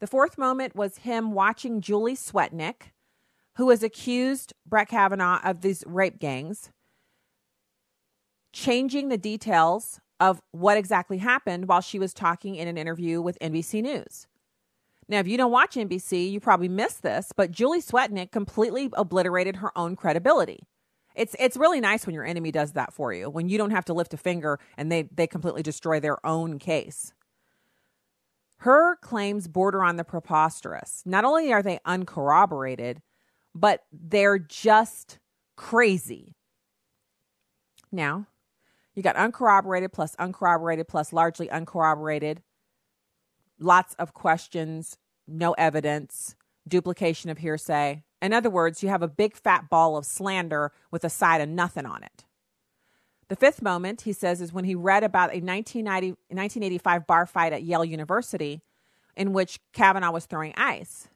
The fourth moment was him watching Julie Swetnick, who has accused Brett Kavanaugh of these rape gangs, changing the details of what exactly happened while she was talking in an interview with NBC News. Now, if you don't watch NBC, you probably missed this, but Julie Swetnick completely obliterated her own credibility. It's really nice when your enemy does that for you, when you don't have to lift a finger and they completely destroy their own case. Her claims border on the preposterous. Not only are they uncorroborated, but they're just crazy. now. You got uncorroborated plus uncorroborated plus largely uncorroborated. Lots of questions, no evidence, duplication of hearsay. In other words, you have a big fat ball of slander with a side of nothing on it. The fifth moment, he says, is when he read about a 1985 bar fight at Yale University in which Kavanaugh was throwing ice.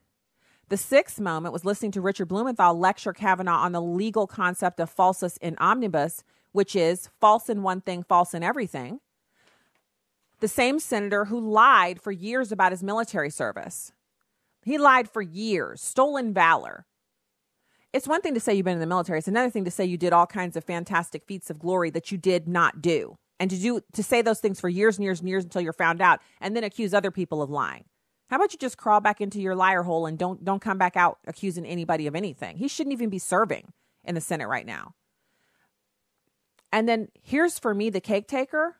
The sixth moment was listening to Richard Blumenthal lecture Kavanaugh on the legal concept of falsus in omnibus, which is false in one thing, false in everything. The same senator who lied for years about his military service. He lied for years, stolen valor. It's one thing to say you've been in the military. It's another thing to say you did all kinds of fantastic feats of glory that you did not do. And to say those things for years and years and years until you're found out and then accuse other people of lying. How about you just crawl back into your liar hole and don't come back out accusing anybody of anything? He shouldn't even be serving in the Senate right now. And then here's for me the cake taker.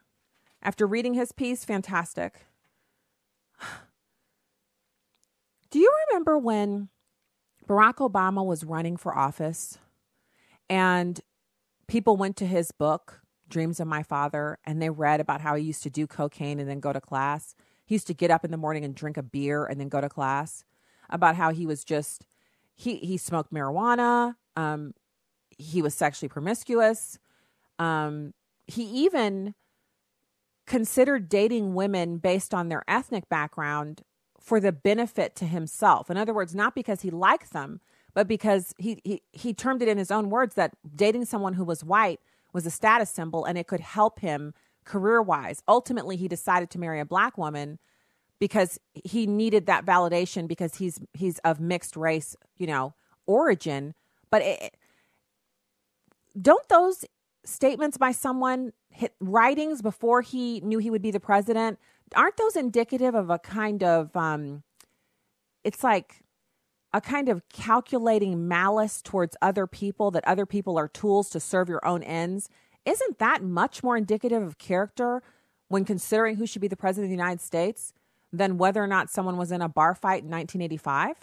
After reading his piece, fantastic. Do you remember when Barack Obama was running for office and people went to his book, Dreams of My Father, and they read about how he used to do cocaine and then go to class? He used to get up in the morning and drink a beer and then go to class. About how he was just, he smoked marijuana. He was sexually promiscuous. He even considered dating women based on their ethnic background for the benefit to himself. In other words, not because he liked them, but because he termed it in his own words that dating someone who was white was a status symbol and it could help him career-wise. Ultimately, he decided to marry a black woman because he needed that validation because he's of mixed race, origin. But don't those statements by someone, writings before he knew he would be the president, aren't those indicative of a kind of, it's like a kind of calculating malice towards other people, that other people are tools to serve your own ends? Isn't that much more indicative of character when considering who should be the president of the United States than whether or not someone was in a bar fight in 1985?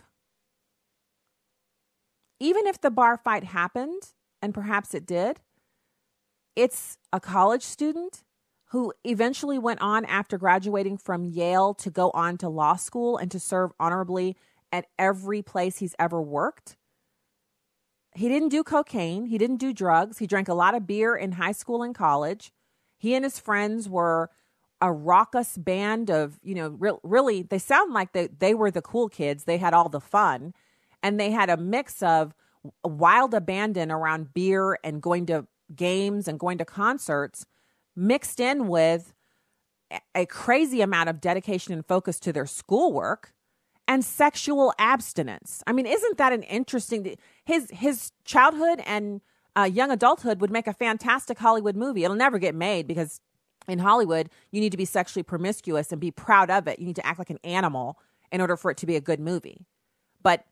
Even if the bar fight happened, and perhaps it did, it's a college student who eventually went on after graduating from Yale to go on to law school and to serve honorably at every place he's ever worked. He didn't do cocaine. He didn't do drugs. He drank a lot of beer in high school and college. He and his friends were a raucous band of, really, they sound like they were the cool kids. They had all the fun. And they had a mix of wild abandon around beer and going to games and going to concerts mixed in with a crazy amount of dedication and focus to their schoolwork. And sexual abstinence. I mean, isn't that an interesting... His childhood and young adulthood would make a fantastic Hollywood movie. It'll never get made because in Hollywood, you need to be sexually promiscuous and be proud of it. You need to act like an animal in order for it to be a good movie. But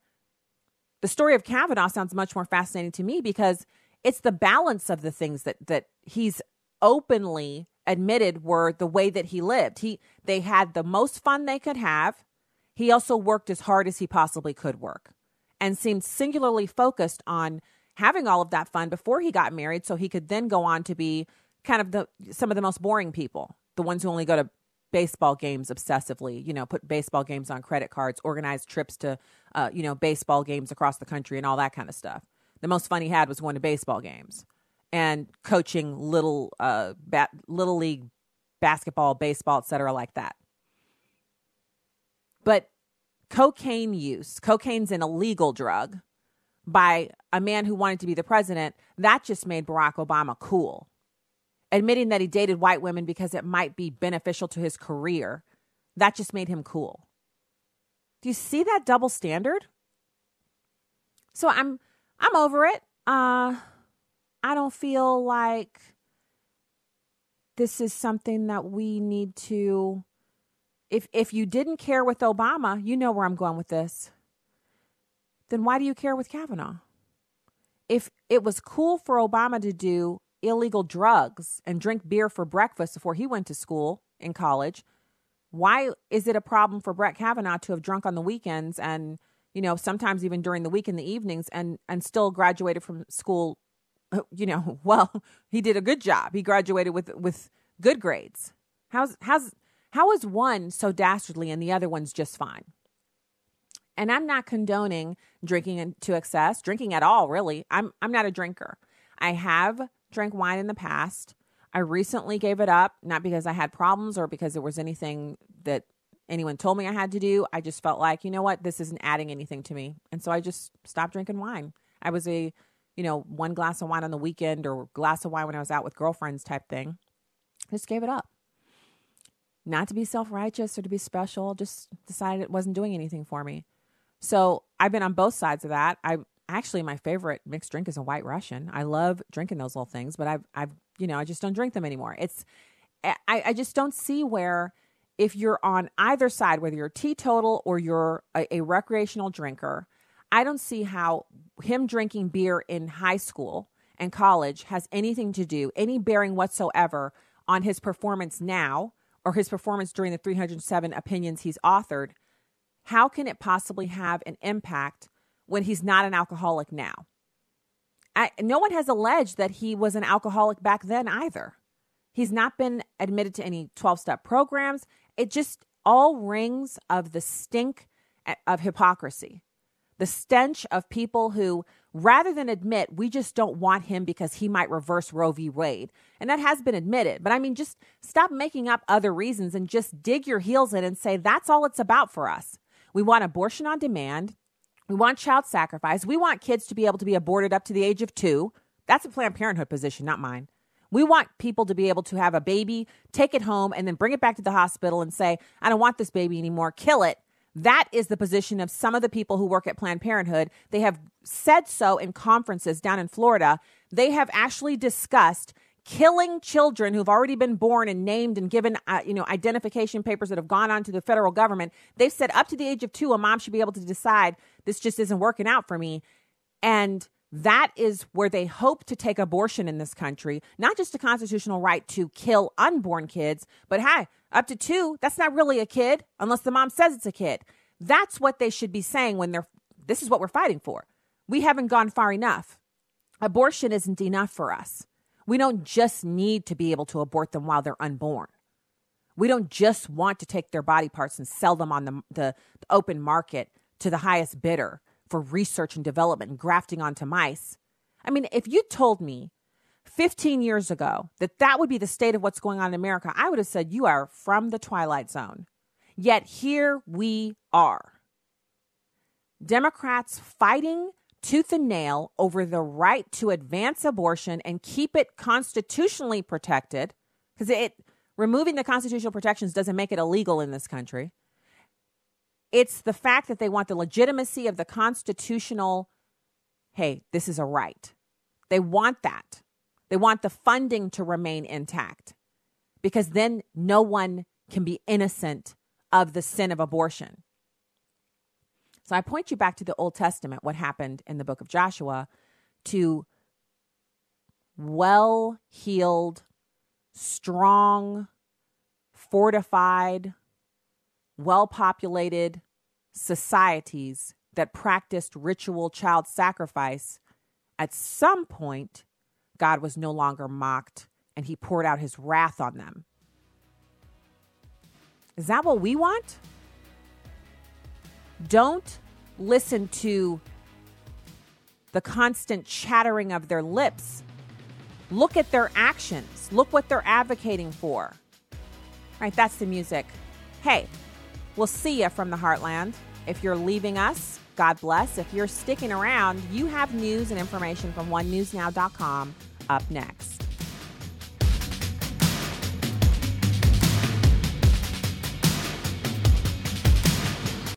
the story of Kavanaugh sounds much more fascinating to me because it's the balance of the things that he's openly admitted were the way that he lived. They had the most fun they could have. He also worked as hard as he possibly could work and seemed singularly focused on having all of that fun before he got married so he could then go on to be kind of some of the most boring people, the ones who only go to baseball games obsessively, put baseball games on credit cards, organize trips to, baseball games across the country and all that kind of stuff. The most fun he had was going to baseball games and coaching little league basketball, baseball, et cetera, like that. But cocaine use, cocaine's an illegal drug, by a man who wanted to be the president, that just made Barack Obama cool. Admitting that he dated white women because it might be beneficial to his career, that just made him cool. Do you see that double standard? So I'm over it. I don't feel like this is something that we need to... If you didn't care with Obama, you know where I'm going with this, then why do you care with Kavanaugh? If it was cool for Obama to do illegal drugs and drink beer for breakfast before he went to school in college, why is it a problem for Brett Kavanaugh to have drunk on the weekends and, sometimes even during the week in the evenings and still graduated from school you know, well, he did a good job. He graduated with good grades. How is one so dastardly and the other one's just fine? And I'm not condoning drinking to excess, drinking at all, really. I'm not a drinker. I have drank wine in the past. I recently gave it up, not because I had problems or because there was anything that anyone told me I had to do. I just felt like, you know what, this isn't adding anything to me. And so I just stopped drinking wine. I was a, you know, one glass of wine on the weekend or glass of wine when I was out with girlfriends type thing. I just gave it up. Not to be self-righteous or to be special, just decided it wasn't doing anything for me. So I've been on both sides of that. Actually, my favorite mixed drink is a White Russian. I love drinking those little things, but I just don't drink them anymore. I just don't see where, if you're on either side, whether you're teetotal or you're a recreational drinker, I don't see how him drinking beer in high school and college has anything to do, any bearing whatsoever on his performance now or his performance during the 307 opinions he's authored. How can it possibly have an impact when he's not an alcoholic now? No one has alleged that he was an alcoholic back then either. He's not been admitted to any 12-step programs. It just all rings of the stink of hypocrisy, the stench of people who, rather than admit, we just don't want him because he might reverse Roe v. Wade. And that has been admitted. But I mean, just stop making up other reasons and just dig your heels in and say, that's all it's about for us. We want abortion on demand. We want child sacrifice. We want kids to be able to be aborted up to the age of 2. That's a Planned Parenthood position, not mine. We want people to be able to have a baby, take it home, and then bring it back to the hospital and say, I don't want this baby anymore. Kill it. That is the position of some of the people who work at Planned Parenthood. They have said so in conferences down in Florida. They have actually discussed killing children who've already been born and named and given, identification papers that have gone on to the federal government. They've said up to the age of 2, a mom should be able to decide this just isn't working out for me. And that is where they hope to take abortion in this country, not just a constitutional right to kill unborn kids, but hey, up to 2, that's not really a kid unless the mom says it's a kid. That's what they should be saying when this is what we're fighting for. We haven't gone far enough. Abortion isn't enough for us. We don't just need to be able to abort them while they're unborn. We don't just want to take their body parts and sell them on the open market to the highest bidder for research and development and grafting onto mice. I mean, if you told me 15 years ago that would be the state of what's going on in America, I would have said you are from the Twilight Zone. Yet here we are. Democrats fighting tooth and nail over the right to advance abortion and keep it constitutionally protected, because removing the constitutional protections doesn't make it illegal in this country. It's the fact that they want the legitimacy of the constitutional, hey, this is a right. They want that. They want the funding to remain intact, because then no one can be innocent of the sin of abortion. So I point you back to the Old Testament, what happened in the book of Joshua to well-heeled, strong, fortified, well-populated societies that practiced ritual child sacrifice. At some point, God was no longer mocked, and he poured out his wrath on them. Is that what we want? Don't listen to the constant chattering of their lips. Look at their actions. Look what they're advocating for. All right, that's the music. Hey, we'll see you from the Heartland. If you're leaving us, God bless. If you're sticking around, you have news and information from onenewsnow.com up next.